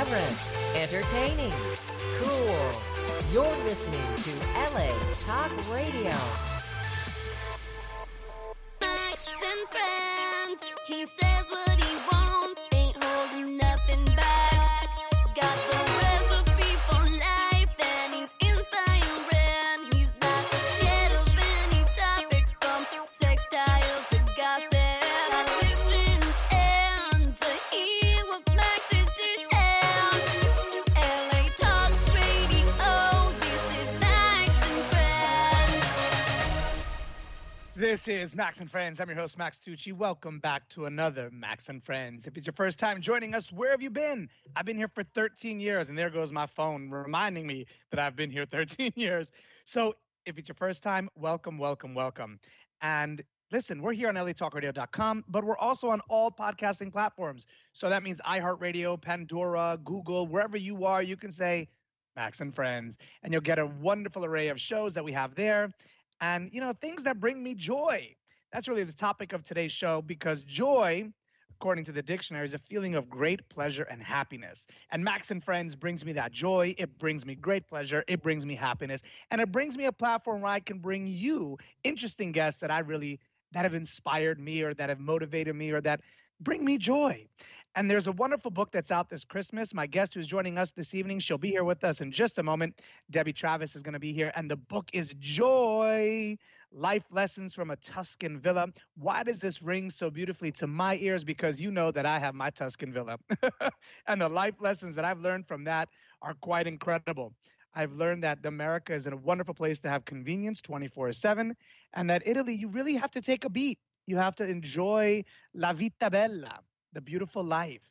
irreverent, entertaining, cool. You're listening to LA Talk Radio. Max and Friends, he says what he wants, ain't holding nothing back. Got the recipe for life, and he's inspiring. He's not scared of any topic, from sextile to gossip. Listen and to hear what Max is just out. LA Talk Radio, this is Max and Friends. This is Max and Friends. I'm your host, Max Tucci. Welcome back to another Max and Friends. If it's your first time joining us, where have you been? I've been here for 13 years, and there goes my phone reminding me that I've been here 13 years. So if it's your first time, welcome, welcome, welcome. And listen, we're here on LATalkRadio.com, but we're also on all podcasting platforms. So that means iHeartRadio, Pandora, Google, wherever you are, you can say Max and Friends, and you'll get a wonderful array of shows that we have there. And, you know, things that bring me joy. That's really the topic of today's show, because joy, according to the dictionary, is a feeling of great pleasure and happiness. And Max and Friends brings me that joy. It brings me great pleasure. It brings me happiness. And it brings me a platform where I can bring you interesting guests that I really, that have inspired me or that have motivated me or that bring me joy. And there's a wonderful book that's out this Christmas. My guest who's joining us this evening, she'll be here with us in just a moment. Debbie Travis is going to be here. And the book is Joy, Life Lessons from a Tuscan Villa. Why does this ring so beautifully to my ears? Because you know that I have my Tuscan Villa. And the life lessons that I've learned from that are quite incredible. I've learned that America is a wonderful place to have convenience 24/7, and that Italy, you really have to take a beat. You have to enjoy la vita bella, the beautiful life.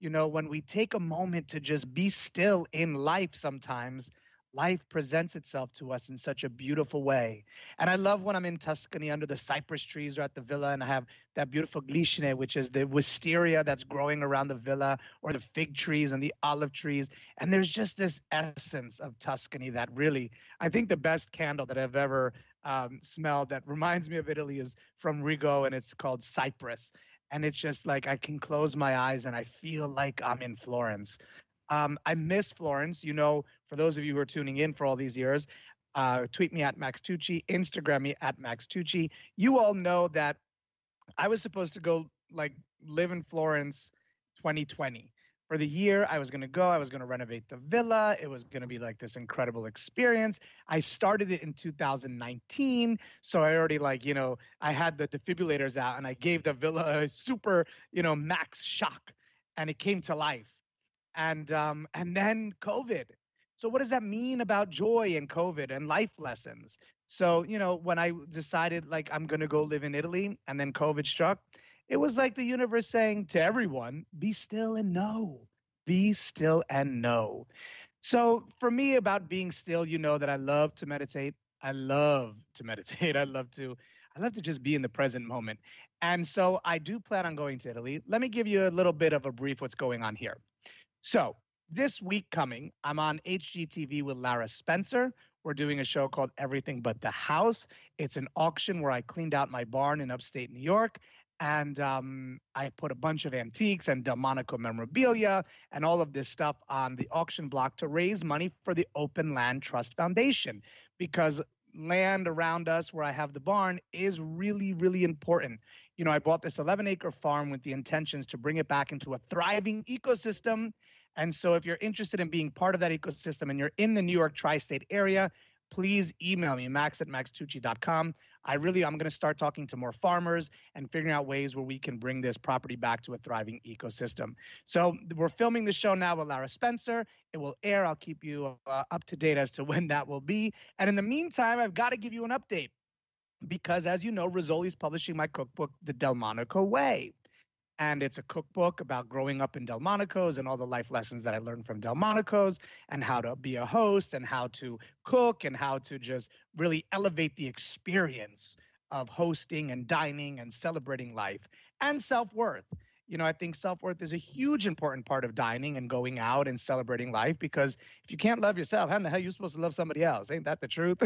You know, when we take a moment to just be still in life sometimes, life presents itself to us in such a beautiful way. And I love when I'm in Tuscany under the cypress trees or at the villa, and I have that beautiful glicine, which is the wisteria that's growing around the villa, or the fig trees and the olive trees. And there's just this essence of Tuscany that really, I think the best candle that I've ever smelled that reminds me of Italy is from Rigo, and it's called Cypress. And it's just like I can close my eyes and I feel like I'm in Florence. I miss Florence. You know, for those of you who are tuning in for all these years, tweet me at Max Tucci, Instagram me at Max Tucci. You all know that I was supposed to go like live in Florence 2020. For the year I was going to go, I was going to renovate the villa. It was going to be like this incredible experience. I started it in 2019. So I already like, you know, I had the defibrillators out and I gave the villa a super, you know, max shock, and it came to life. And then COVID. So what does that mean about joy and COVID and life lessons? So, you know, when I decided like I'm going to go live in Italy and then COVID struck, it was like the universe saying to everyone, be still and know, be still and know. So for me about being still, you know that I love to meditate. I love to meditate. I love to just be in the present moment. And so I do plan on going to Italy. Let me give you a little bit of a brief what's going on here. So this week coming, I'm on HGTV with Lara Spencer. We're doing a show called Everything But the House. It's an auction where I cleaned out my barn in upstate New York, and I put a bunch of antiques and Delmonico memorabilia and all of this stuff on the auction block to raise money for the Open Land Trust Foundation, because land around us where I have the barn is really, really important. You know, I bought this 11-acre farm with the intentions to bring it back into a thriving ecosystem. And so if you're interested in being part of that ecosystem and you're in the New York tri-state area, please email me, max@maxtucci.com. I'm going to start talking to more farmers and figuring out ways where we can bring this property back to a thriving ecosystem. So we're filming the show now with Lara Spencer. It will air. I'll keep you up to date as to when that will be. And in the meantime, I've got to give you an update, because as you know, Rizzoli's publishing my cookbook, The Delmonico Way. And it's a cookbook about growing up in Delmonico's and all the life lessons that I learned from Delmonico's, and how to be a host and how to cook and how to just really elevate the experience of hosting and dining and celebrating life and self-worth. You know, I think self-worth is a huge important part of dining and going out and celebrating life, because if you can't love yourself, how in the hell are you supposed to love somebody else? Ain't that the truth?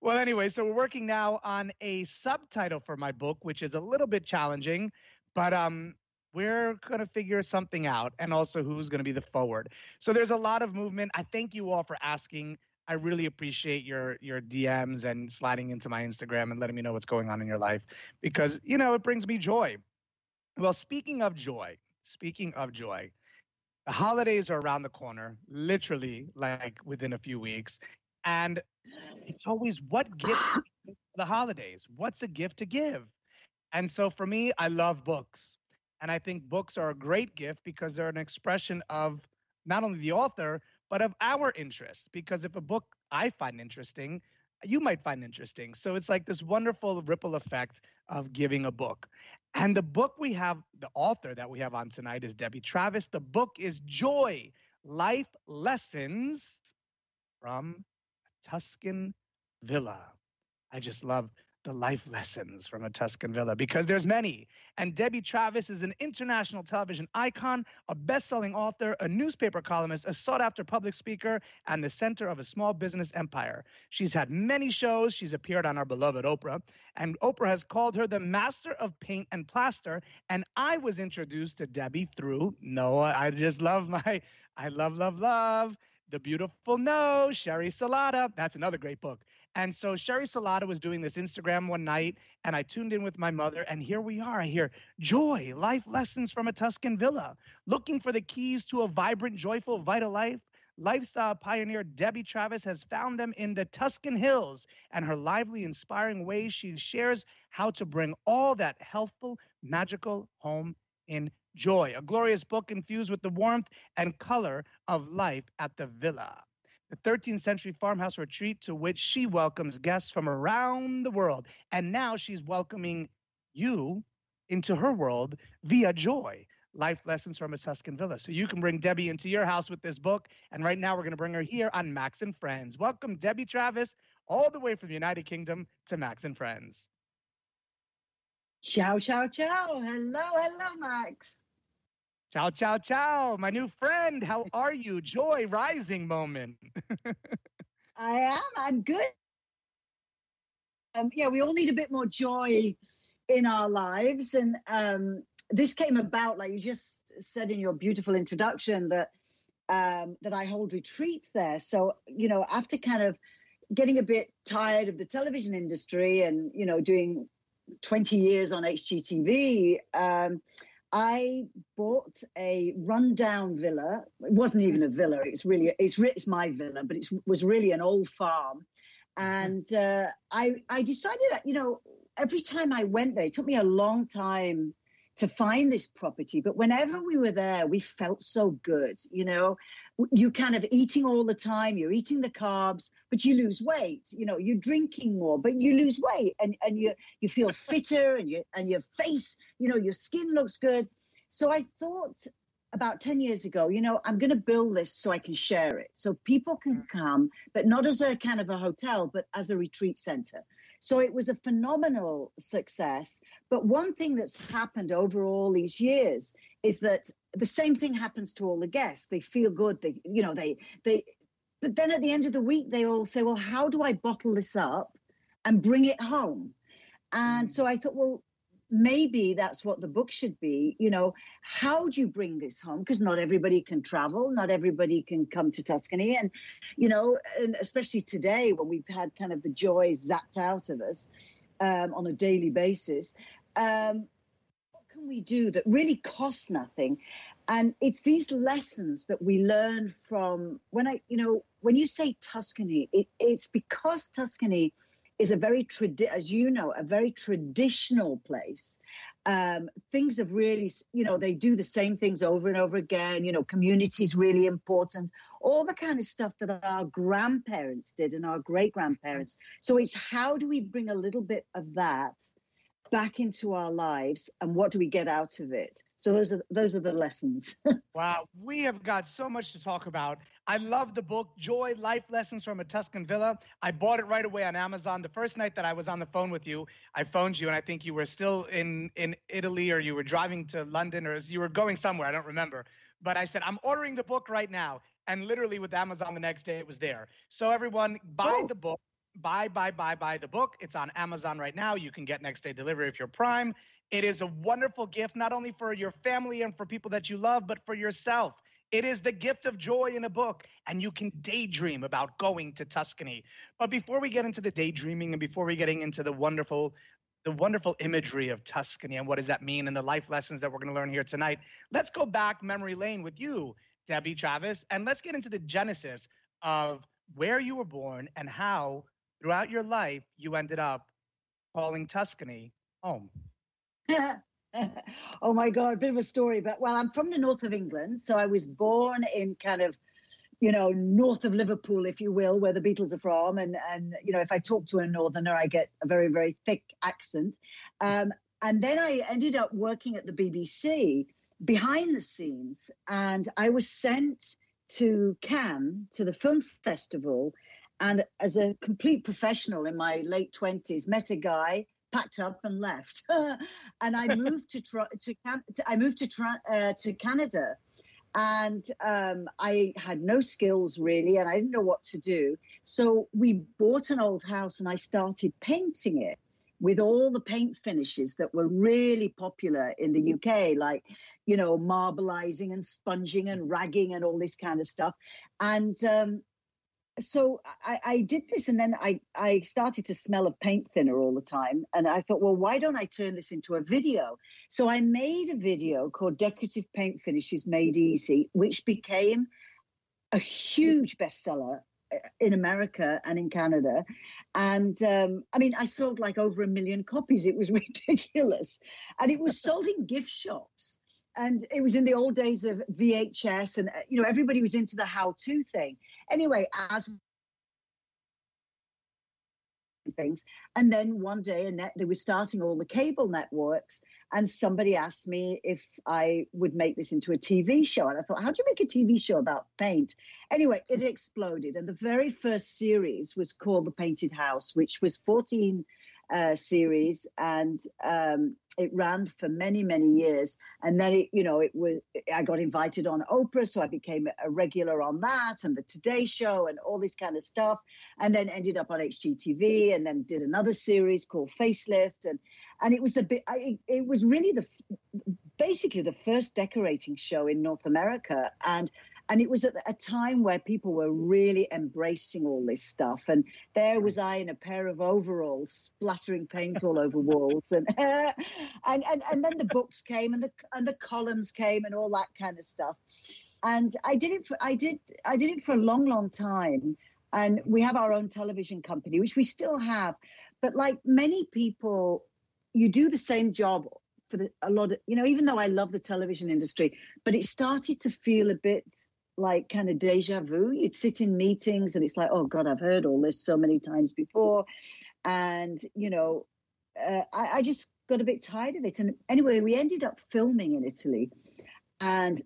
Well, anyway, so we're working now on a subtitle for my book, which is a little bit challenging. But We're going to figure something out, and also who's going to be the forward. So there's a lot of movement. I thank you all for asking. I really appreciate your DMs and sliding into my Instagram and letting me know what's going on in your life, because, you know, it brings me joy. Well, speaking of joy, the holidays are around the corner, literally like within a few weeks. And it's always what gift for the holidays, what's a gift to give? And so for me, I love books. And I think books are a great gift because they're an expression of not only the author, but of our interests. Because if a book I find interesting, you might find interesting. So it's like this wonderful ripple effect of giving a book. And the book we have, the author that we have on tonight is Debbie Travis. The book is JOY, Life Lessons from a Tuscan Villa. I just love the life lessons from a Tuscan villa, because there's many. And Debbie Travis is an international television icon, a best-selling author, a newspaper columnist, a sought-after public speaker, and the center of a small business empire. She's had many shows. She's appeared on our beloved Oprah, and Oprah has called her the master of paint and plaster. And I was introduced to Debbie through Noah. I just love I love The Beautiful No, Sherry Salata. That's another great book. And so Sherry Salata was doing this Instagram one night, and I tuned in with my mother, and here we are. I hear, JOY, Life Lessons from a Tuscan Villa. Looking for the keys to a vibrant, joyful, vital life? Lifestyle pioneer Debbie Travis has found them in the Tuscan hills, and her lively, inspiring ways, she shares how to bring all that healthful, magical home in JOY, a glorious book infused with the warmth and color of life at the villa. The 13th century farmhouse retreat to which she welcomes guests from around the world. And now she's welcoming you into her world via JOY, Life Lessons from a Tuscan Villa. So you can bring Debbie into your house with this book. And right now we're going to bring her here on Max and Friends. Welcome, Debbie Travis, all the way from the United Kingdom to Max and Friends. Ciao, ciao, ciao. Hello, hello, Max. Ciao, ciao, ciao, my new friend. How are you? JOY rising moment. I am. I'm good. Yeah, we all need a bit more joy in our lives. And this came about, like you just said in your beautiful introduction, that I hold retreats there. So, you know, after kind of getting a bit tired of the television industry and, you know, doing 20 years on HGTV, I bought a rundown villa. It wasn't even a villa. It's my villa, but it was really an old farm. And I decided, you know, every time I went there, it took me a long time to find this property. But whenever we were there, we felt so good, you know. You kind of eating all the time. You're eating the carbs, but you lose weight. You know, you're drinking more, but you lose weight. And you feel fitter, and your face, you know, your skin looks good. So I thought about 10 years ago, you know, I'm going to build this so I can share it. So people can come, but not as a kind of a hotel, but as a retreat center. So it was a phenomenal success. But one thing that's happened over all these years is that the same thing happens to all the guests. They feel good. They, you know, they, but then at the end of the week, they all say, well, how do I bottle this up and bring it home? And so I thought, well, maybe that's what the book should be. You know, how do you bring this home? Because not everybody can travel. Not everybody can come to Tuscany. And, you know, and especially today when we've had kind of the joy zapped out of us on a daily basis. What can we do that really costs nothing? And it's these lessons that we learn from when you say Tuscany, it's because Tuscany is a very, a very traditional place. Things have really, you know, they do the same things over and over again. You know, community is really important. All the kind of stuff that our grandparents did and our great-grandparents. So it's how do we bring a little bit of that back into our lives, and what do we get out of it? So those are the lessons. Wow, we have got so much to talk about. I love the book, JOY, Life Lessons from a Tuscan Villa. I bought it right away on Amazon. The first night that I was on the phone with you, I phoned you, and I think you were still in Italy, or you were driving to London, or you were going somewhere, I don't remember. But I said, I'm ordering the book right now. And literally with Amazon the next day, it was there. So everyone, buy the book. Buy the book. It's on Amazon right now. You can get next day delivery if you're Prime. It is a wonderful gift, not only for your family and for people that you love, but for yourself. It is the gift of joy in a book, and you can daydream about going to Tuscany. But before we get into the daydreaming and before we getting into the wonderful imagery of Tuscany and what does that mean and the life lessons that we're going to learn here tonight, let's go back memory lane with you, Debbie Travis, and let's get into the genesis of where you were born and how throughout your life you ended up calling Tuscany home. Oh my God, bit of a story. But well, I'm from the north of England, so I was born in kind of, north of Liverpool, if you will, where the Beatles are from. And if I talk to a northerner, I get a very, very thick accent. And then I ended up working at the BBC behind the scenes, and I was sent to Cannes, to the film festival. And as a complete professional in my late 20s, met a guy, packed up and left. And I moved to Canada, and I had no skills really, and I didn't know what to do. So we bought an old house, and I started painting it with all the paint finishes that were really popular in the UK, like, marbleizing and sponging and ragging and all this kind of stuff. And so I did this, and then I started to smell of paint thinner all the time. And I thought, well, why don't I turn this into a video? So I made a video called Decorative Paint Finishes Made Easy, which became a huge bestseller in America and in Canada. And I sold like over 1 million copies. It was ridiculous. And it was sold in gift shops. And it was in the old days of VHS, and, everybody was into the how-to thing. Anyway, as things. And then one day, they were starting all the cable networks, and somebody asked me if I would make this into a TV show. And I thought, how do you make a TV show about paint? Anyway, it exploded. And the very first series was called The Painted House, which was 14 series, and it ran for many, many years. And then I got invited on Oprah, so I became a regular on that, and the Today Show, and all this kind of stuff. And then ended up on HGTV, and then did another series called Facelift, and it was basically the first decorating show in North America, and it was at a time where people were really embracing all this stuff. And there was I in a pair of overalls splattering paint all over walls. And then the books came and the columns came and all that kind of stuff. And I did it for a long, long time. And we have our own television company, which we still have. But like many people, you do the same job for a lot of, even though I love the television industry, but it started to feel a bit like kind of deja vu. You'd sit in meetings and it's like, oh God, I've heard all this so many times before. And, I just got a bit tired of it. And anyway, we ended up filming in Italy, and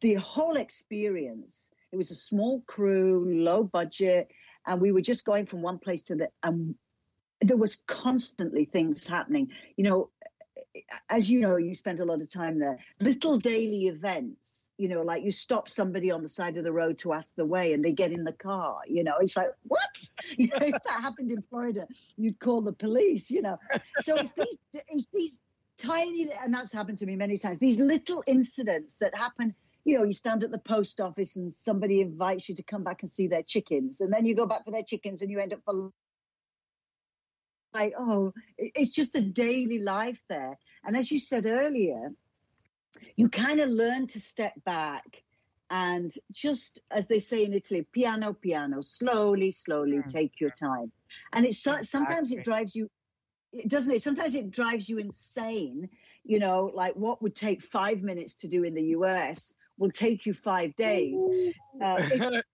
the whole experience, it was a small crew, low budget, and we were just going from one place to the, and there was constantly things happening, as you spend a lot of time there, little daily events, like you stop somebody on the side of the road to ask the way and they get in the car, it's like, what? If that happened in Florida, you'd call the police, So it's these tiny, and that's happened to me many times, these little incidents that happen. You stand at the post office and somebody invites you to come back and see their chickens, and then you go back for their chickens and you end up for like, oh, it's just the daily life there. And as you said earlier, you kind of learn to step back and just, as they say in Italy, piano, piano, slowly, slowly, take your time. And it's sometimes it drives you, doesn't it? Sometimes it drives you insane. Like what would take 5 minutes to do in the US will take you 5 days.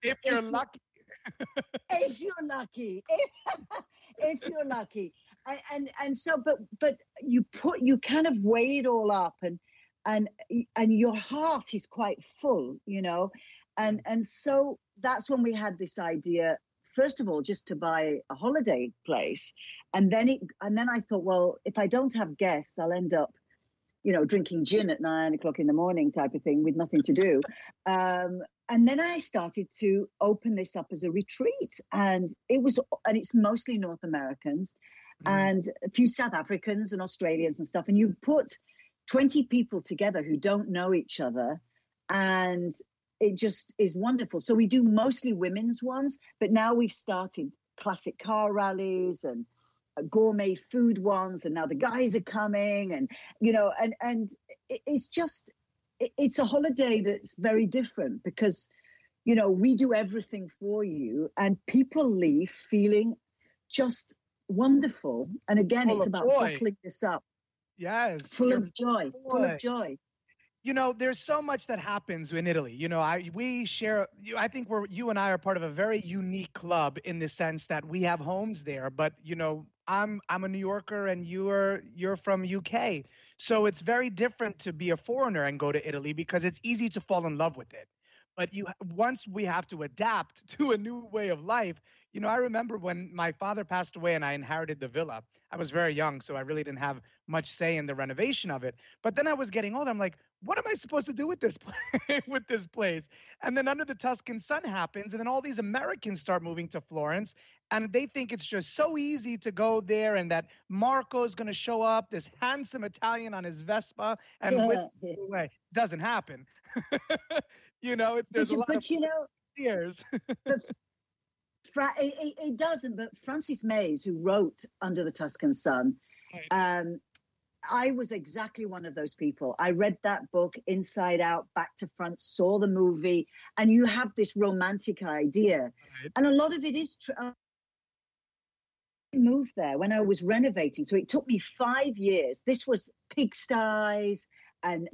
If you're lucky. If you're lucky, and so, but you kind of weigh it all up, and your heart is quite full, and so that's when we had this idea. First of all, just to buy a holiday place, and then I thought, well, if I don't have guests, I'll end up, drinking gin at 9 o'clock in the morning type of thing with nothing to do. And then I started to open this up as a retreat, and it's mostly North Americans and a few South Africans and Australians and stuff. And you put 20 people together who don't know each other, and it just is wonderful. So we do mostly women's ones, but now we've started classic car rallies and gourmet food ones, and now the guys are coming, and, you know, and it's just, it's a holiday that's very different because, you know, we do everything for you, and people leave feeling just wonderful. And again, it's about bottling this up. Yes. Full of joy. You know, there's so much that happens in Italy. You know, I think you and I are part of a very unique club in the sense that we have homes there, but, you know, I'm a New Yorker and you're from UK. So it's very different to be a foreigner and go to Italy because it's easy to fall in love with it. But once we have to adapt to a new way of life, you know, I remember when my father passed away and I inherited the villa. I was very young, so I really didn't have much say in the renovation of it. But then I was getting older. I'm like, what am I supposed to do with this place? And then Under the Tuscan Sun happens, and then all these Americans start moving to Florence, and they think it's just so easy to go there, and that Marco's going to show up, this handsome Italian on his Vespa, and whisk away. Doesn't happen. You know, there's a lot of tears. It doesn't. But Frances Mayes, who wrote Under the Tuscan Sun, I was exactly one of those people. I read that book inside out, back to front, saw the movie, and you have this romantic idea. Right. And a lot of it is true. I moved there when I was renovating, so it took me 5 years. This was pigsties and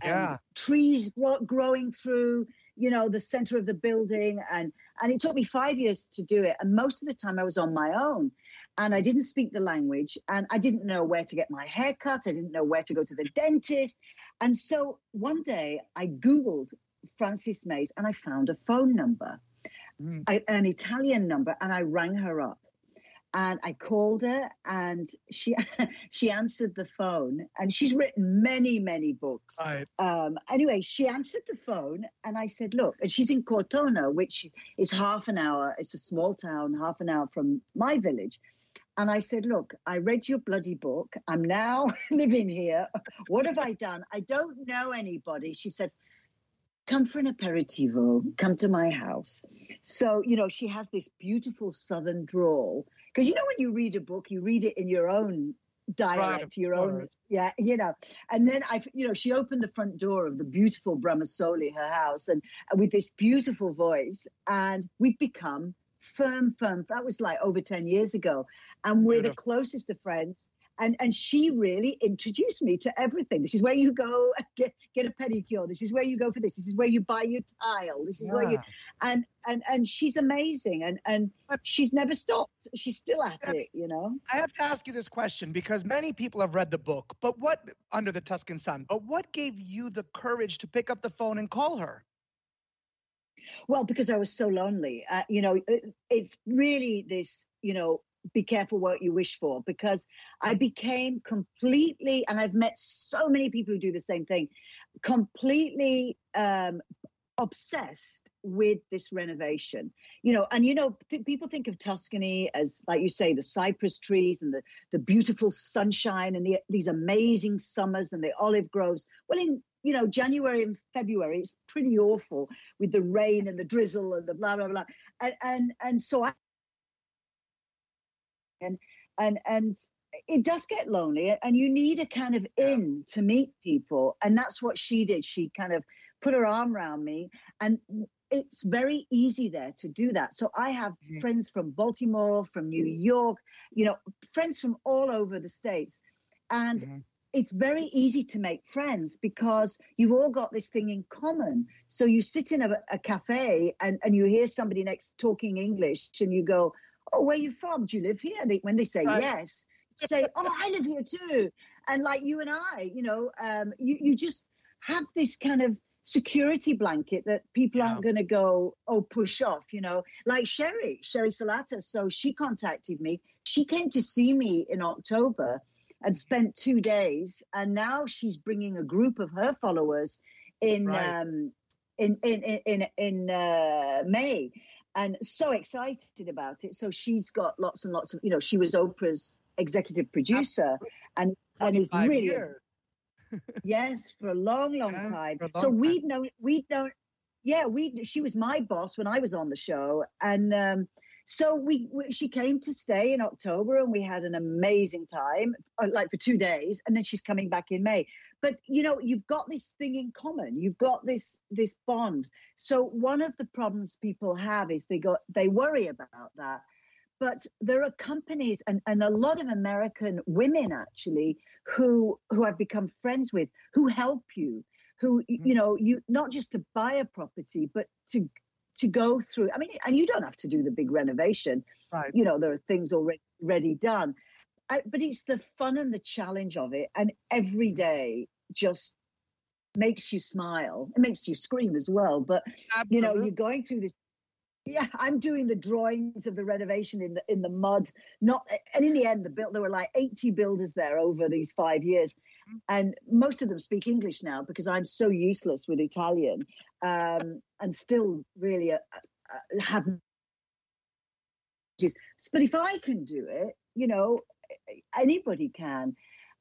trees growing through, you know, the center of the building. And it took me 5 years to do it. And most of the time I was on my own. And I didn't speak the language, and I didn't know where to get my hair cut. I didn't know where to go to the dentist. And so one day I Googled Frances Mayes, and I found a phone number, an Italian number, and I rang her up. And I called her, and she answered the phone. And she's written many, many books. Right. Anyway, she answered the phone, and I said, look, and she's in Cortona, which is half an hour. It's a small town, half an hour from my village. And I said, look, I read your bloody book. I'm now living here. What have I done? I don't know anybody. She says, come for an aperitivo. Come to my house. So, you know, she has this beautiful southern drawl. Because, you know, when you read a book, you read it in your own dialect, right, your own. Yeah, you know. And then, she opened the front door of the beautiful Rizzoli, her house, and with this beautiful voice. And we've become firm. That was like over 10 years ago. And we're the closest of friends. And she really introduced me to everything. This is where you go get a pedicure. This is where you go for this. This is where you buy your tile. This is where you and she's amazing. And she's never stopped. She's still at it, you know. I have to ask you this question because many people have read the book, but Under the Tuscan Sun, but what gave you the courage to pick up the phone and call her? Well, because I was so lonely. You know, it's really this, you know, be careful what you wish for, because I became completely, and I've met so many people who do the same thing, completely obsessed with this renovation. You know, and, you know, people think of Tuscany as, like you say, the cypress trees and the beautiful sunshine and these amazing summers and the olive groves. Well, in, you know, January and February, it's pretty awful with the rain and the drizzle and the blah, blah, blah. And so I, and it does get lonely, and you need a kind of inn to meet people. And that's what she did. She kind of put her arm around me, and it's very easy there to do that. So I have friends from Baltimore, from New York, you know, friends from all over the States. And it's very easy to make friends because you've all got this thing in common. So you sit in a cafe and you hear somebody next talking English, and you go, oh, where are you from? Do you live here? When they say yes, say, oh, I live here too. And like you and I, you know, you just have this kind of security blanket that people aren't going to go, oh, push off, you know, like Sherry Salata. So she contacted me. She came to see me in October and spent 2 days. And now she's bringing a group of her followers in in May, and so excited about it. So she's got lots and lots of, you know, she was Oprah's executive producer, and is really yes, for a long time. So we'd known. Yeah, she was my boss when I was on the show, and so she came to stay in October, and we had an amazing time, like for 2 days, and then she's coming back in May. But you know, you've got this thing in common, you've got this bond. So one of the problems people have is they worry about that. But there are companies and a lot of American women actually who I've become friends with, who help you, who, you know, you not just to buy a property, but to go through. I mean, and you don't have to do the big renovation. Right. You know, there are things already done. But it's the fun and the challenge of it. And every day just makes you smile. It makes you scream as well. But, absolutely. You know, you're going through this. Yeah, I'm doing the drawings of the renovation in the mud. And in the end, there were like 80 builders there over these 5 years, and most of them speak English now because I'm so useless with Italian, and still really have. But if I can do it, you know, anybody can.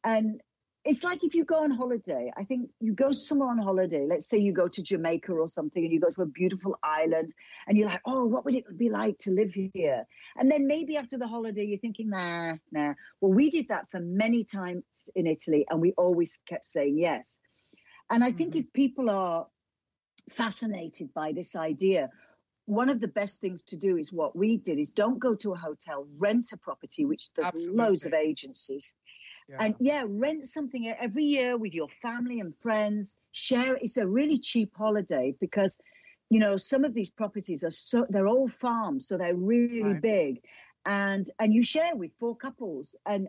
And it's like if you go on holiday. I think you go somewhere on holiday. Let's say you go to Jamaica or something, and you go to a beautiful island, and you're like, "Oh, what would it be like to live here?" And then maybe after the holiday, you're thinking, "Nah." Well, we did that for many times in Italy, and we always kept saying yes. And I think if people are fascinated by this idea, one of the best things to do is what we did: is don't go to a hotel, rent a property, which there's loads of agencies. Yeah. And rent something every year with your family and friends. Share. It's a really cheap holiday because, you know, some of these properties are they're all farms, so they're really big, and you share with four couples, and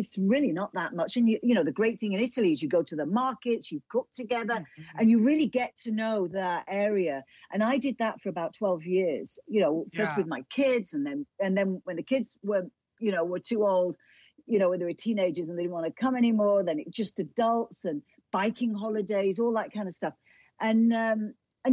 it's really not that much. And you know, the great thing in Italy is you go to the markets, you cook together, and you really get to know that area. And I did that for about 12 years. You know, first with my kids, and then when the kids were too old. You know, when they were teenagers and they didn't want to come anymore, then it just adults and biking holidays, all that kind of stuff. And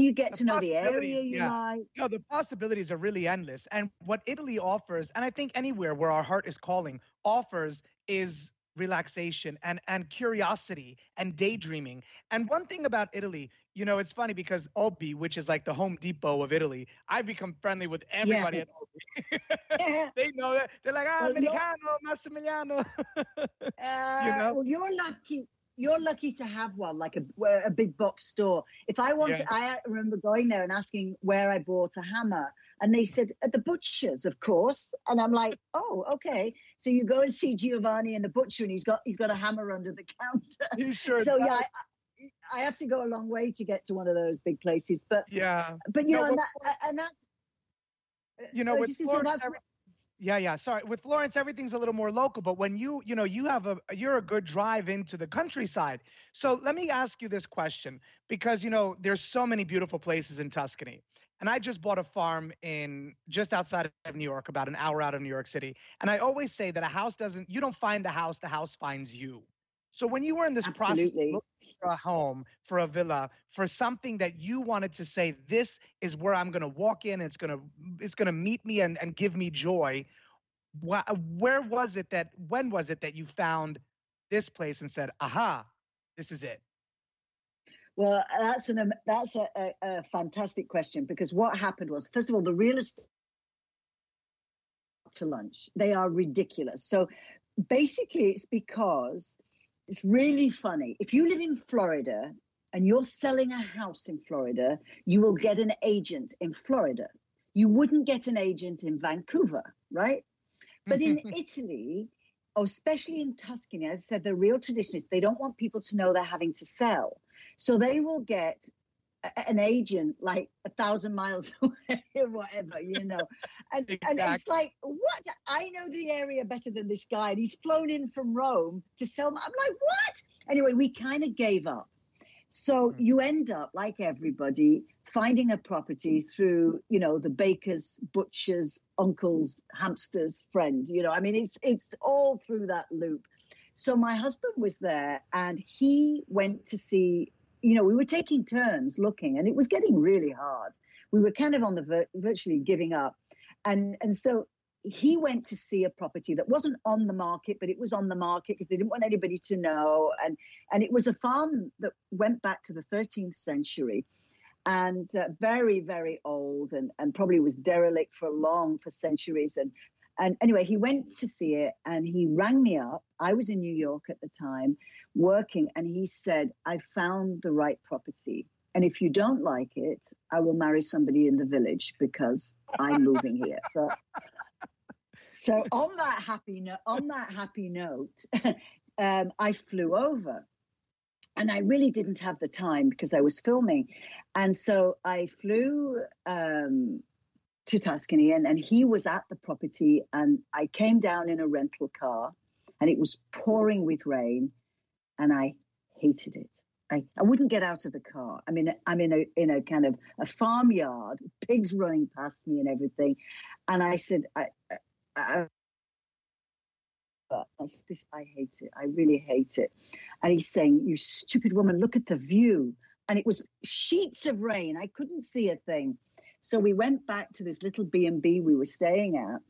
you get to know the area you like. No, the possibilities are really endless. And what Italy offers, and I think anywhere where our heart is calling, offers is relaxation and curiosity and daydreaming. And one thing about Italy, you know, it's funny because Obi, which is like the Home Depot of Italy, I've become friendly with everybody at Obi. They know that. They're like, Americano, Massimiliano. You know? Well, you're lucky. You're lucky to have one, like a big box store. If I wanted, I remember going there and asking where I bought a hammer. And they said, at the butcher's, of course. And I'm like, oh, okay. So you go and see Giovanni in the butcher, and he's got a hammer under the counter. He sure does. I have to go a long way to get to one of those big places. But, with Florence, everything's a little more local, but when you're a good drive into the countryside. So let me ask you this question, because, you know, there's so many beautiful places in Tuscany. And I just bought a farm just outside of New York, about an hour out of New York City. And I always say that you don't find the house finds you. So when you were in this process, looking for a home, for a villa, for something that you wanted to say, this is where I'm going to walk in, it's going to meet me and give me joy. When was it that you found this place and said, aha, this is it? Well, that's a fantastic question, because what happened was, first of all, the real estate to lunch, they are ridiculous. So basically it's because it's really funny. If you live in Florida and you're selling a house in Florida, you will get an agent in Florida. You wouldn't get an agent in Vancouver, right? But in Italy, or especially in Tuscany, as I said, the real tradition is they don't want people to know they're having to sell. So they will get an agent like 1,000 miles away or whatever, you know. And, and it's like, what? I know the area better than this guy, and he's flown in from Rome to sell. I'm like, what? Anyway, we kind of gave up. So you end up, like everybody, finding a property through, you know, the baker's, butcher's, uncle's, hamster's friend. You know, I mean, it's all through that loop. So my husband was there, and he went to see you know, we were taking turns looking, and it was getting really hard. We were kind of on the virtually giving up. And so he went to see a property that wasn't on the market, but it was on the market because they didn't want anybody to know. And it was a farm that went back to the 13th century and very, very old and probably was derelict for centuries. And anyway, he went to see it and he rang me up. I was in New York at the time working, and he said, I found the right property. And if you don't like it, I will marry somebody in the village because I'm moving here. So on that happy note, I flew over, and I really didn't have the time because I was filming. And so I flew to Tuscany, and he was at the property, and I came down in a rental car, and it was pouring with rain, and I hated it. I wouldn't get out of the car. I mean, I'm in a kind of a farmyard, pigs running past me and everything. And I said, I hate it. I really hate it. And he's saying, you stupid woman, look at the view. And it was sheets of rain. I couldn't see a thing. So we went back to this little B&B we were staying at.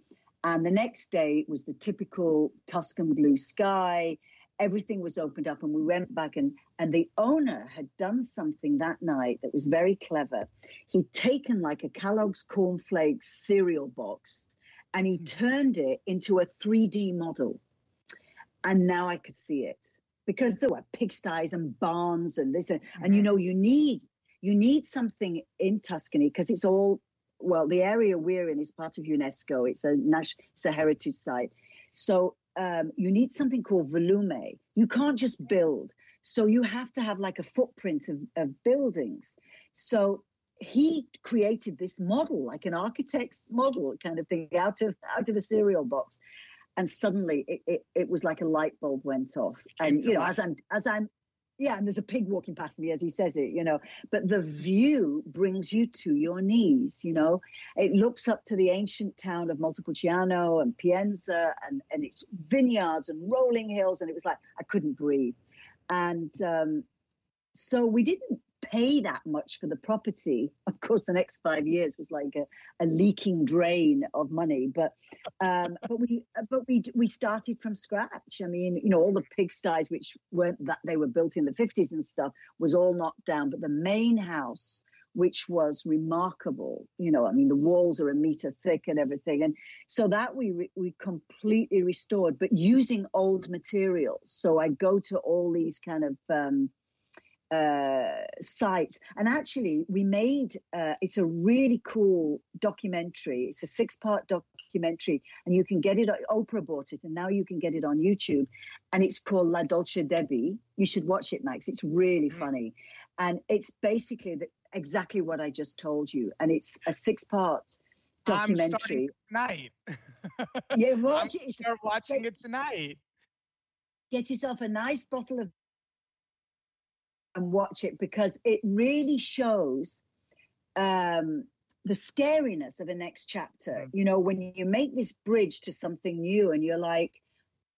And the next day was the typical Tuscan blue sky. Everything was opened up, and we went back, and the owner had done something that night that was very clever. He'd taken like a Kellogg's cornflakes cereal box, and he turned it into a 3D model. And now I could see it because there were pigsties and barns and this. And you know, you need something in Tuscany because it's all, well, the area we're in is part of UNESCO. It's a heritage site. So you need something called volume. You can't just build. So you have to have like a footprint of buildings. So he created this model, like an architect's model kind of thing, out of a cereal box. And suddenly it was like a light bulb went off. And, you know, and there's a pig walking past me as he says it, you know, but the view brings you to your knees, you know. It looks up to the ancient town of Montepulciano and Pienza and its vineyards and rolling hills. And it was like, I couldn't breathe. And so we didn't pay that much for the property. Of course, the next 5 years was like a leaking drain of money, but we started from scratch. I mean, you know, all the pigsties, which weren't that they were built in the 50s and stuff, was all knocked down, but the main house, which was remarkable, you know, I mean, the walls are a meter thick and everything. And so that we completely restored, but using old materials. So I go to all these kind of sites, and actually we made it's a really cool documentary. It's a 6-part documentary, and you can get it. Oprah bought it, and now you can get it on YouTube, and it's called La Dolce Debbie. You should watch it, Max. It's really funny, and it's basically exactly what I just told you, and it's a 6-part documentary. I'm starting tonight. Yeah, watch it. Start watching it tonight. Get yourself a nice bottle of and watch it, because it really shows the scariness of the next chapter. You know, when you make this bridge to something new and you're like,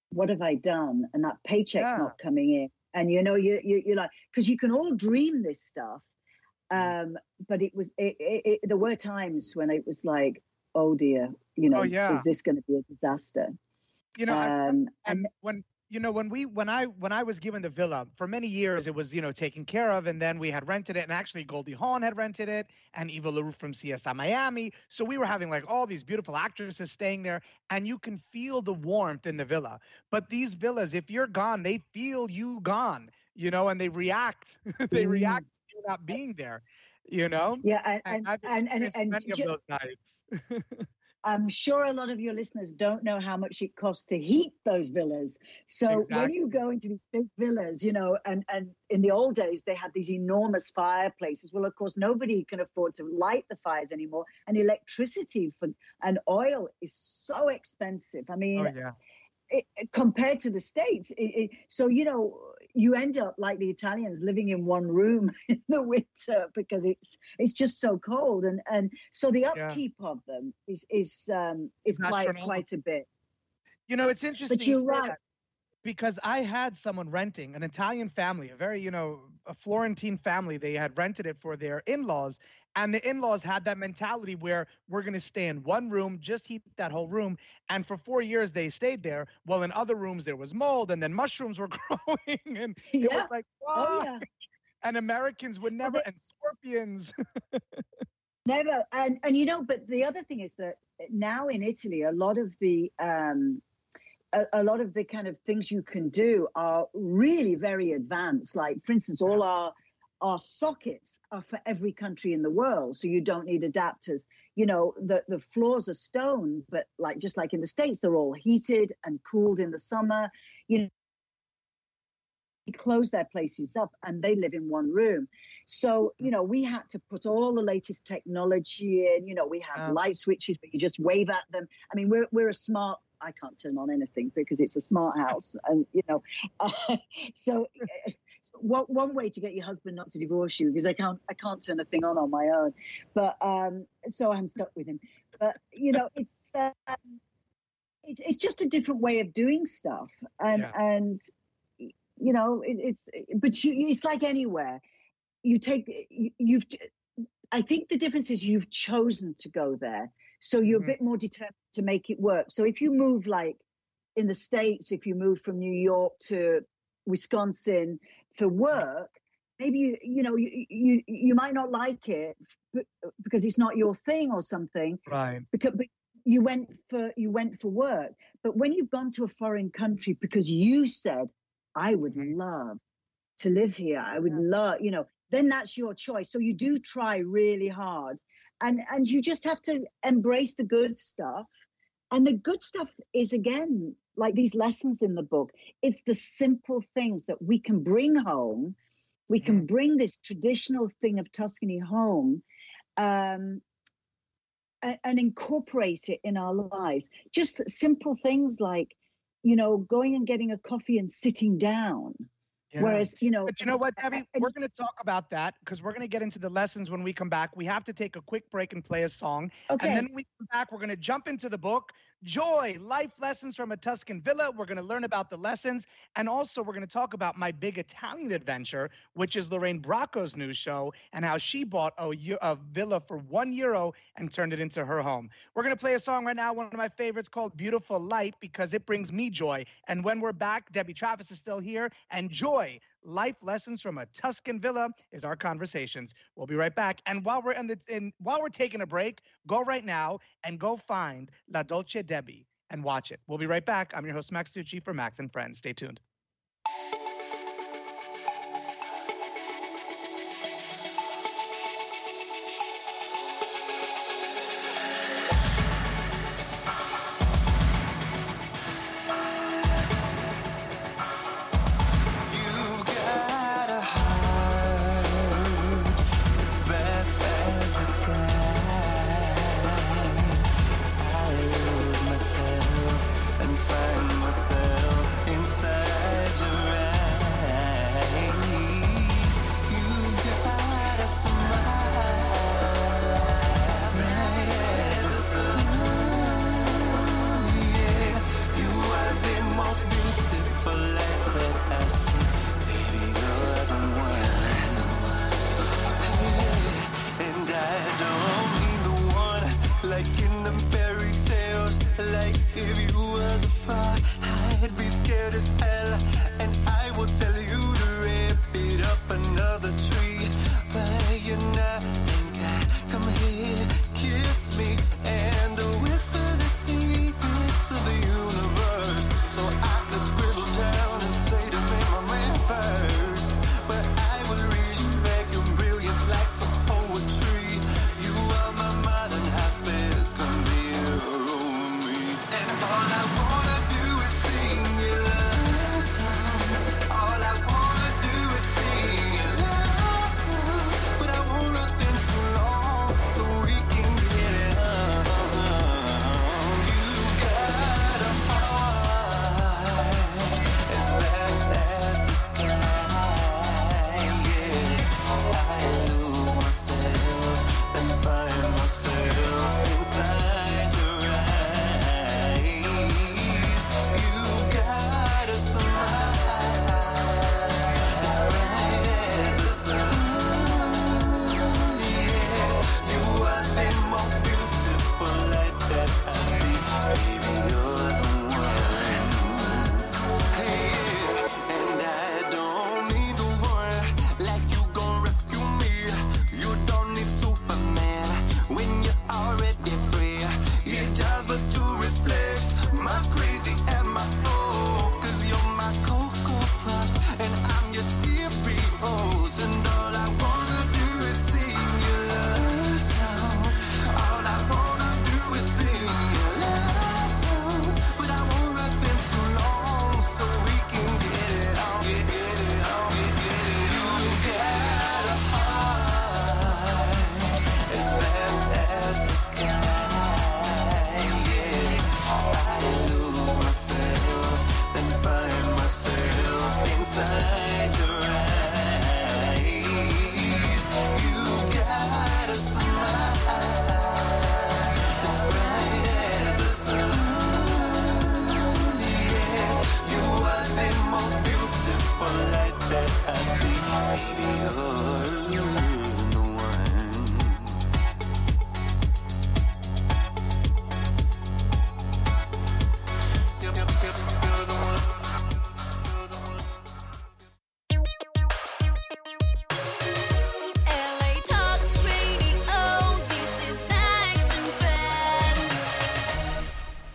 what have I done? And that paycheck's not coming in. And, you know, you're like, because you can all dream this stuff. But there were times when it was like, oh, dear, you know, is this going to be a disaster? You know, you know, when I was given the villa for many years, it was, you know, taken care of, and then we had rented it, and actually Goldie Hawn had rented it, and Eva LaRue from CSI Miami. So we were having like all these beautiful actresses staying there, and you can feel the warmth in the villa. But these villas, if you're gone, they feel you gone, you know, and they react. They react to you not being there, you know. Yeah, and many of those nights. I'm sure a lot of your listeners don't know how much it costs to heat those villas. So exactly. When you go into these big villas, you know, and in the old days, they had these enormous fireplaces. Well, of course, nobody can afford to light the fires anymore. And electricity and oil is so expensive. I mean, compared to the States. So, you know, you end up like the Italians living in one room in the winter because it's just so cold. And so the upkeep of them is quite a bit. You know, it's interesting. But you're right. because I had someone renting, an Italian family, a very, a Florentine family. They had rented it for their in-laws, and the in-laws had that mentality where we're going to stay in one room, just heat that whole room. And for 4 years, they stayed there. Well, in other rooms, there was mold, and then mushrooms were growing, and it was like, why? Oh, yeah. And Americans would never, and scorpions. Never. And but the other thing is that now in Italy, a lot of the kind of things you can do are really very advanced. Like, for instance, all our sockets are for every country in the world, so you don't need adapters. The floors are stone, but just like in the States, they're all heated and cooled in the summer. They close their places up and they live in one room. So, we had to put all the latest technology in. We have light switches, but you just wave at them. I mean, we're a smart. I can't turn on anything because it's a smart house, and so one way to get your husband not to divorce you, because I can't turn a thing on my own, but so I'm stuck with him. But it's just a different way of doing stuff, it's like anywhere you take, you've. I think the difference is you've chosen to go there. So you're a bit more determined to make it work. So if you move, like in the States, if you move from New York to Wisconsin for work, maybe, you might not like it because it's not your thing or something. Right. But you went for work. But when you've gone to a foreign country because you said, I would love to live here. I would love, then that's your choice. So you do try really hard, and you just have to embrace the good stuff. And the good stuff is, again, like these lessons in the book. It's the simple things that we can bring home. We can bring this traditional thing of Tuscany home, and incorporate it in our lives. Just simple things like, going and getting a coffee and sitting down. Yeah. Whereas, But you know what, Debbie? We're going to talk about that because we're going to get into the lessons when we come back. We have to take a quick break and play a song. Okay. And then when we come back, we're going to jump into the book, Joy, Life Lessons from a Tuscan Villa. We're going to learn about the lessons. And also, we're going to talk about My Big Italian Adventure, which is Lorraine Bracco's new show, and how she bought a villa for €1 and turned it into her home. We're going to play a song right now, one of my favorites, called Beautiful Light, because it brings me joy. And when we're back, Debbie Travis is still here, and Joy, Life Lessons from a Tuscan Villa is our conversations. We'll be right back. And while we're taking a break, go right now and go find La Dolce Debbie and watch it. We'll be right back. I'm your host, Max Tucci, for Max and Friends. Stay tuned. All I wanna do is sing your love.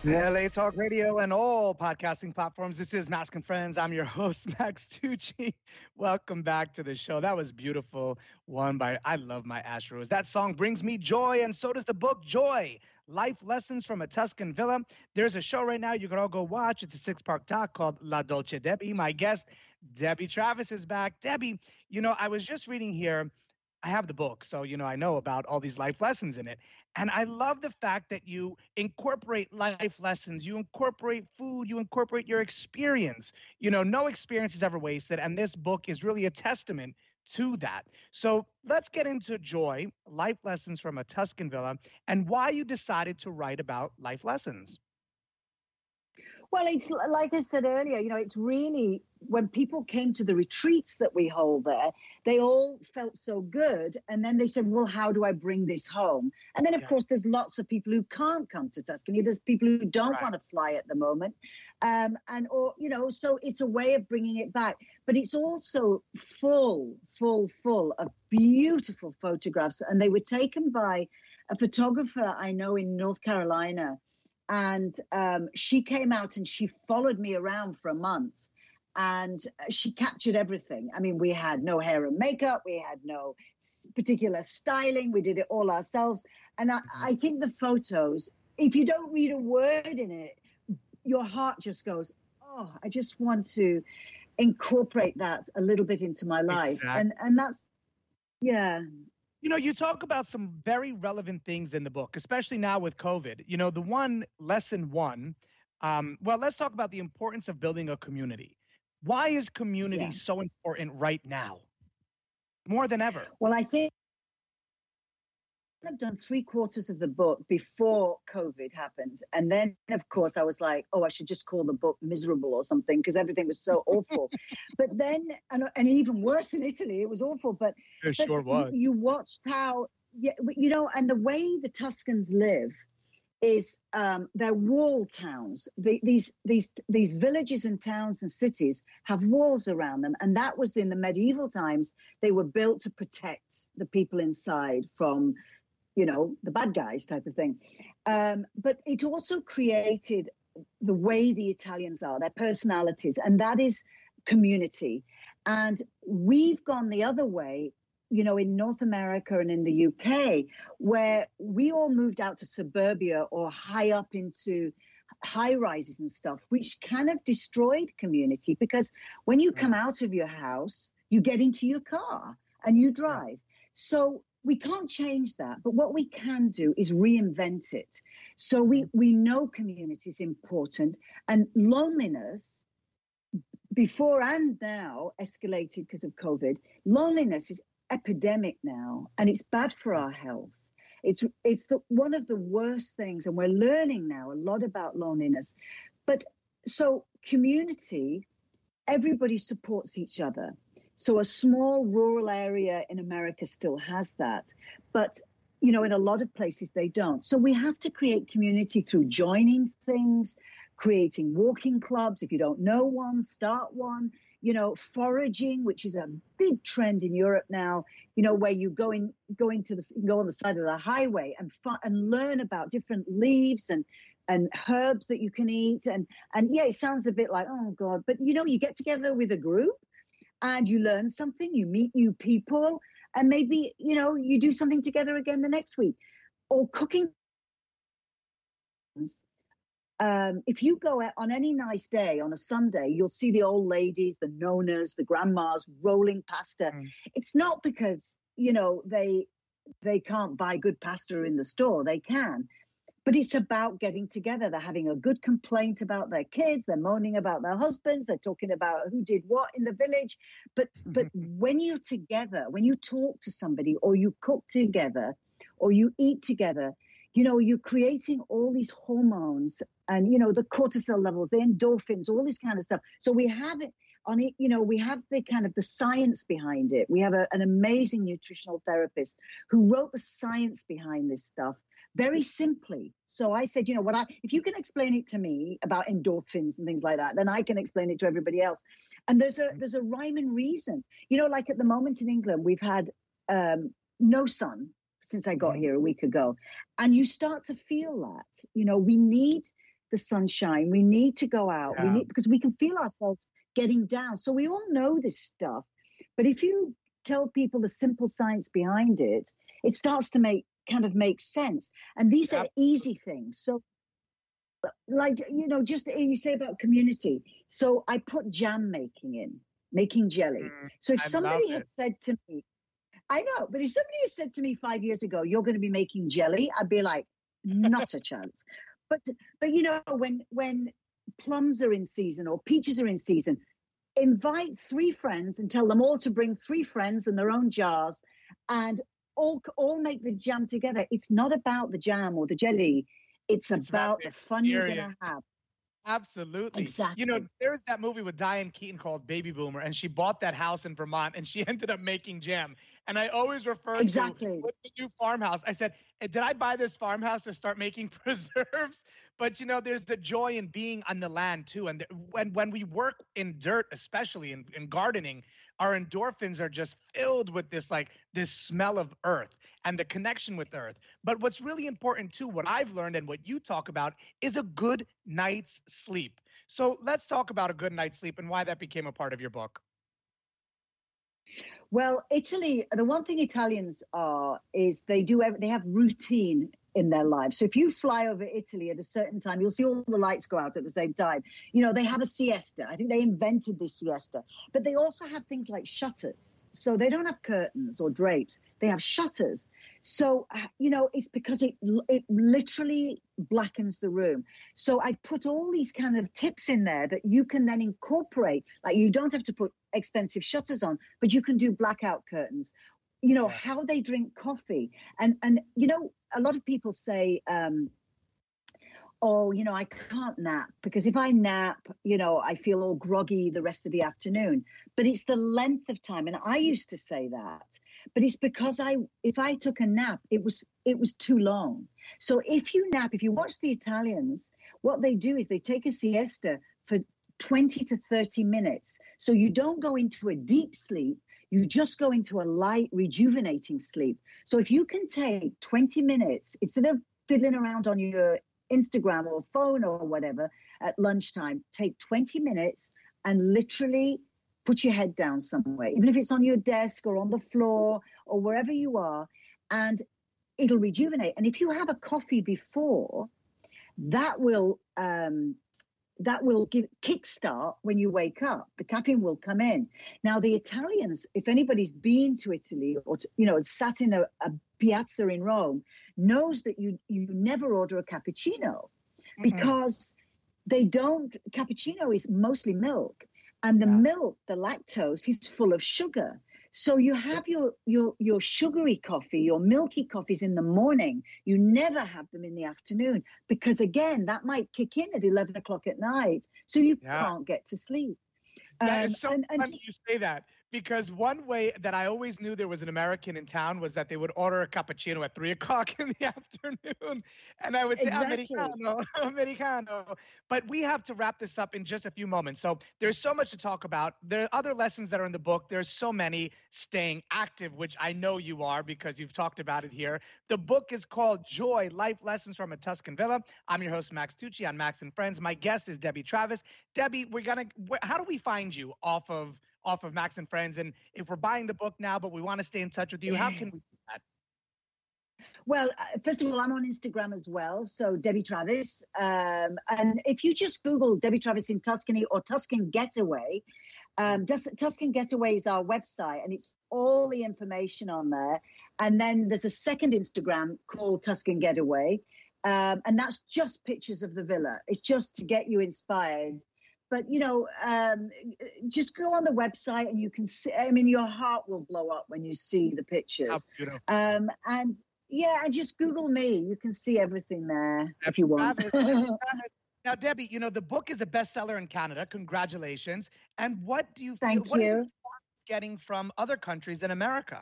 LA Talk Radio and all podcasting platforms. This is Max and Friends. I'm your host, Max Tucci. Welcome back to the show. That was beautiful. One by I Love My Ash Rose. That song brings me joy, and so does the book Joy, Life Lessons from a Tuscan Villa. There's a show right now you can all go watch. It's a six-part doc called La Dolce Debbie. My guest, Debbie Travis, is back. Debbie, you know, I was just reading here. I have the book, so, you know, I know about all these life lessons in it. And I love the fact that you incorporate life lessons, you incorporate food, you incorporate your experience. You know, no experience is ever wasted, and this book is really a testament to that. So let's get into Joy, Life Lessons from a Tuscan Villa, and why you decided to write about life lessons. Well, it's like I said earlier, you know, it's really when people came to the retreats that we hold there, they all felt so good. And then they said, well, how do I bring this home? And then, of course, there's lots of people who can't come to Tuscany. There's people who don't want to fly at the moment. You know, so it's a way of bringing it back. But it's also full of beautiful photographs. And they were taken by a photographer I know in North Carolina. And she came out and she followed me around for a month, and she captured everything. I mean, we had no hair and makeup. We had no particular styling. We did it all ourselves. And I think the photos, if you don't read a word in it, your heart just goes, oh, I just want to incorporate that a little bit into my life. Exactly. And that's, yeah. You know, you talk about some very relevant things in the book, especially now with COVID. You know, the one lesson one, well, let's talk about the importance of building a community. Why is community so important right now, more than ever? Well, I think I've done 3/4 of the book before COVID happened. And then, of course, I was like, oh, I should just call the book Miserable or something, because everything was so awful. But then, and even worse in Italy, it was awful. But it sure was. You watched how, you know, and the way the Tuscans live is they're wall towns. These villages and towns and cities have walls around them. And that was in the medieval times. They were built to protect the people inside from, you know, the bad guys type of thing. But it also created the way the Italians are, their personalities, and that is community. And we've gone the other way, you know, in North America and in the UK, where we all moved out to suburbia or high up into high rises and stuff, which kind of destroyed community, because when you come out of your house, you get into your car and you drive. So we can't change that, but what we can do is reinvent it. So we know community is important, and loneliness, before and now, escalated because of COVID. Loneliness is epidemic now, and it's bad for our health. It's one of the worst things, and we're learning now a lot about loneliness. But so community, everybody supports each other. So a small rural area in America still has that. But, you know, in a lot of places they don't. So we have to create community through joining things, creating walking clubs. If you don't know one, start one. You know, foraging, which is a big trend in Europe now, you know, where you go on the side of the highway and learn about different leaves and herbs that you can eat. And yeah, it sounds a bit like, oh, God. But, you know, you get together with a group, and you learn something, you meet new people, and maybe, you know, you do something together again the next week. Or cooking. If you go out on any nice day, on a Sunday, you'll see the old ladies, the nonas, the grandmas rolling pasta. Mm. It's not because, you know, they can't buy good pasta in the store. They can. But it's about getting together. They're having a good complaint about their kids. They're moaning about their husbands. They're talking about who did what in the village. But when you're together, when you talk to somebody, or you cook together, or you eat together, you know, you're creating all these hormones and, you know, the cortisol levels, the endorphins, all this kind of stuff. So we have it on it. You know, we have the kind of the science behind it. We have an amazing nutritional therapist who wrote the science behind this stuff. Very simply. So I said, you know what, if you can explain it to me about endorphins and things like that, then I can explain it to everybody else. And there's a rhyme and reason. You know, like at the moment in England, we've had no sun since I got here a week ago. And you start to feel that, you know, we need the sunshine. We need to go out. Yeah. We need, because we can feel ourselves getting down. So we all know this stuff. But if you tell people the simple science behind it, it starts to make sense. And these are easy things. So like, you know, just you say about community. So I put jam making in, making jelly. So if somebody had said to me, I know, but if somebody had said to me 5 years ago, you're going to be making jelly, I'd be like, not a chance. But you know, when plums are in season or peaches are in season, invite 3 friends and tell them all to bring 3 friends and their own jars and all make the jam together. It's not about the jam or the jelly. It's about the fun you're going to have. Absolutely. Exactly. You know, there was that movie with Diane Keaton called Baby Boomer, and she bought that house in Vermont, and she ended up making jam. And I always refer to what's the new farmhouse. I said, did I buy this farmhouse to start making preserves? But, you know, there's the joy in being on the land, too. And when we work in dirt, especially in gardening, our endorphins are just filled with this smell of earth and the connection with earth. But what's really important, too, what I've learned and what you talk about is a good night's sleep. So let's talk about a good night's sleep and why that became a part of your book. Well, Italy, the one thing Italians are is they have routine in their lives. So if you fly over Italy at a certain time, you'll see all the lights go out at the same time. You know, they have a siesta. I think they invented this siesta. But they also have things like shutters. So they don't have curtains or drapes. They have shutters. So, you know, it's because it literally blackens the room. So I put all these kind of tips in there that you can then incorporate. Like, you don't have to put expensive shutters on, but you can do blackout curtains. You know, how they drink coffee. And you know, a lot of people say, oh, you know, I can't nap because if I nap, you know, I feel all groggy the rest of the afternoon. But it's the length of time. And I used to say that. But it's because if I took a nap, it was too long. So if you nap, if you watch the Italians, what they do is they take a siesta for 20 to 30 minutes. So you don't go into a deep sleep. You just go into a light, rejuvenating sleep. So if you can take 20 minutes, instead of fiddling around on your Instagram or phone or whatever at lunchtime, take 20 minutes and literally put your head down somewhere, even if it's on your desk or on the floor or wherever you are, and it'll rejuvenate. And if you have a coffee before, that will kickstart when you wake up. The caffeine will come in. Now, the Italians, if anybody's been to Italy or sat in a piazza in Rome, knows that you never order a cappuccino because they don't. Cappuccino is mostly milk, and the milk, the lactose, is full of sugar. So you have your sugary coffee, your milky coffees in the morning. You never have them in the afternoon because, again, that might kick in at 11 o'clock at night. So you can't get to sleep. That is so funny you say that, because one way that I always knew there was an American in town was that they would order a cappuccino at 3 o'clock in the afternoon. And I would say, Americano, Americano. But we have to wrap this up in just a few moments. So there's so much to talk about. There are other lessons that are in the book. There's so many. Staying active, which I know you are because you've talked about it here. The book is called Joy, Life Lessons from a Tuscan Villa. I'm your host, Max Tucci on Max and Friends. My guest is Debbie Travis. Debbie, how do we find you off of Max and Friends? And if we're buying the book now, but we want to stay in touch with you, how can we do that? Well, first of all, I'm on Instagram as well. So Debbie Travis. And if you just Google Debbie Travis in Tuscany or Tuscan Getaway, Tuscan Getaway is our website, and it's all the information on there. And then there's a second Instagram called Tuscan Getaway. And that's just pictures of the villa. It's just to get you inspired. But, you know, just go on the website and you can see, I mean, your heart will blow up when you see the pictures. And just Google me. You can see everything there if you want. Now, Debbie, you know, the book is a bestseller in Canada. Congratulations. And what do you feel? Thank you. What are you getting from other countries in America?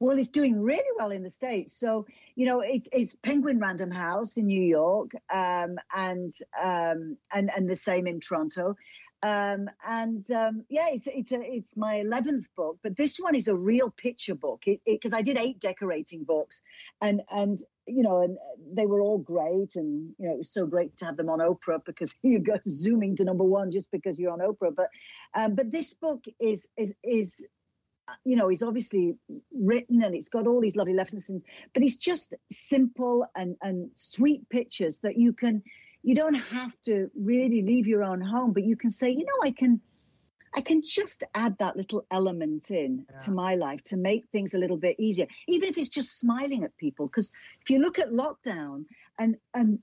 Well, it's doing really well in the States. So, you know, it's Penguin Random House in New York, and the same in Toronto. It's my 11th book, but this one is a real picture book, because I did 8 decorating books, and they were all great, and you know it was so great to have them on Oprah, because you go zooming to number one just because you're on Oprah. But this book is. You know, he's obviously written, and it's got all these lovely lessons, but it's just simple and sweet pictures that you don't have to really leave your own home, but you can say, you know, I can just add that little element in to my life to make things a little bit easier, even if it's just smiling at people. Because if you look at lockdown and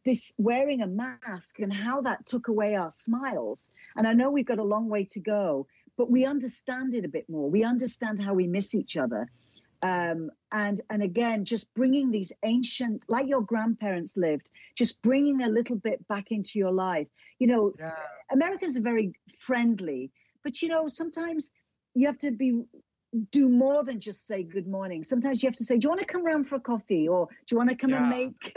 this wearing a mask and how that took away our smiles, and I know we've got a long way to go, but we understand it a bit more. We understand how we miss each other. And again, just bringing these ancient, like your grandparents lived, just bringing a little bit back into your life. You know, Americans are very friendly, but, you know, sometimes you have to do more than just say good morning. Sometimes you have to say, do you want to come round for a coffee? Or do you want to come and make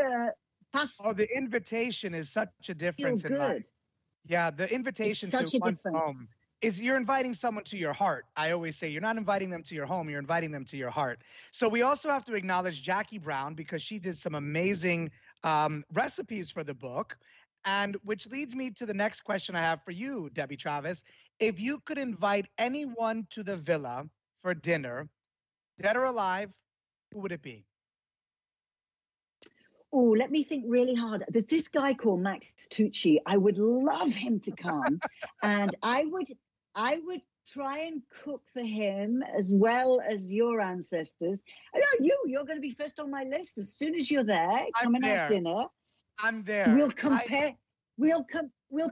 pasta? Oh, the invitation is such a difference in life. Yeah, the invitation to one's home is you're inviting someone to your heart. I always say you're not inviting them to your home, you're inviting them to your heart. So we also have to acknowledge Jackie Brown, because she did some amazing recipes for the book. And which leads me to the next question I have for you, Debbie Travis. If you could invite anyone to the villa for dinner, dead or alive, who would it be? Oh, let me think really hard. There's this guy called Max Tucci. I would love him to come. And I would try and cook for him as well as your ancestors. I know you're going to be first on my list as soon as you're there. Come and have dinner. I'm there. We'll compare. We'll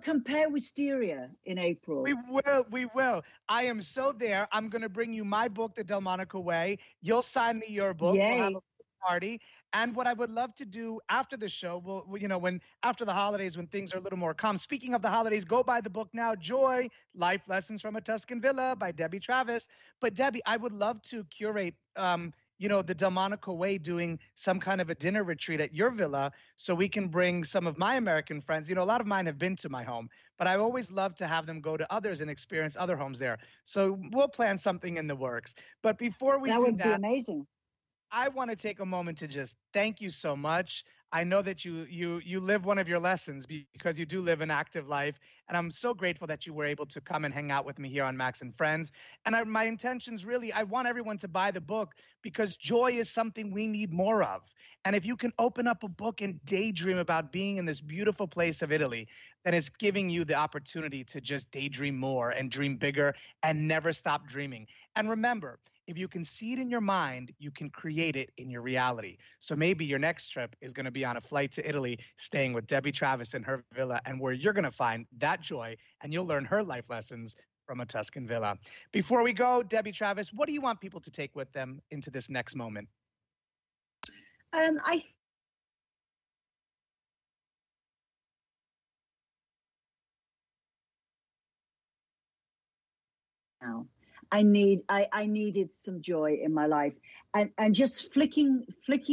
compare Wisteria in April. We will. I am so there. I'm going to bring you my book, The Delmonico Way. You'll sign me your book. Yay. We'll have a party. And what I would love to do after the show, after the holidays, when things are a little more calm. Speaking of the holidays, go buy the book now, Joy, Life Lessons from a Tuscan Villa by Debbie Travis. But Debbie, I would love to curate the Delmonico Way, doing some kind of a dinner retreat at your villa, so we can bring some of my American friends. You know, a lot of mine have been to my home, but I always love to have them go to others and experience other homes there. So we'll plan something in the works. But before we do that, that would be amazing. I want to take a moment to just thank you so much. I know that you live one of your lessons, because you do live an active life. And I'm so grateful that you were able to come and hang out with me here on Max and Friends. And my intentions really, I want everyone to buy the book, because joy is something we need more of. And if you can open up a book and daydream about being in this beautiful place of Italy, then it's giving you the opportunity to just daydream more and dream bigger and never stop dreaming. And remember, if you can see it in your mind, you can create it in your reality. So maybe your next trip is going to be on a flight to Italy, staying with Debbie Travis in her villa, and where you're going to find that joy, and you'll learn her life lessons from a Tuscan villa. Before we go, Debbie Travis, what do you want people to take with them into this next moment? I needed some joy in my life, and just flicking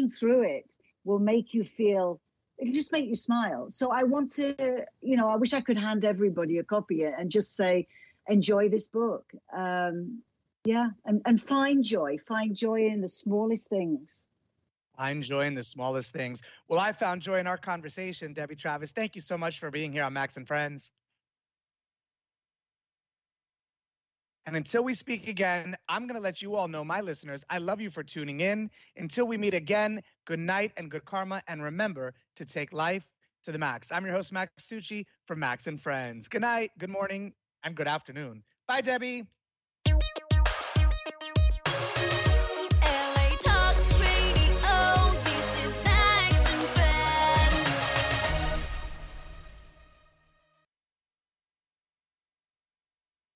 through it will make you feel, it'll just make you smile. So I want to, I wish I could hand everybody a copy and just say, enjoy this book. And find joy in the smallest things. Find joy in the smallest things. Well, I found joy in our conversation, Debbie Travis. Thank you so much for being here on Max and Friends. And until we speak again, I'm going to let you all know, my listeners, I love you for tuning in. Until we meet again, good night and good karma. And remember to take life to the max. I'm your host, Max Tucci, from Max and Friends. Good night, good morning, and good afternoon. Bye, Debbie.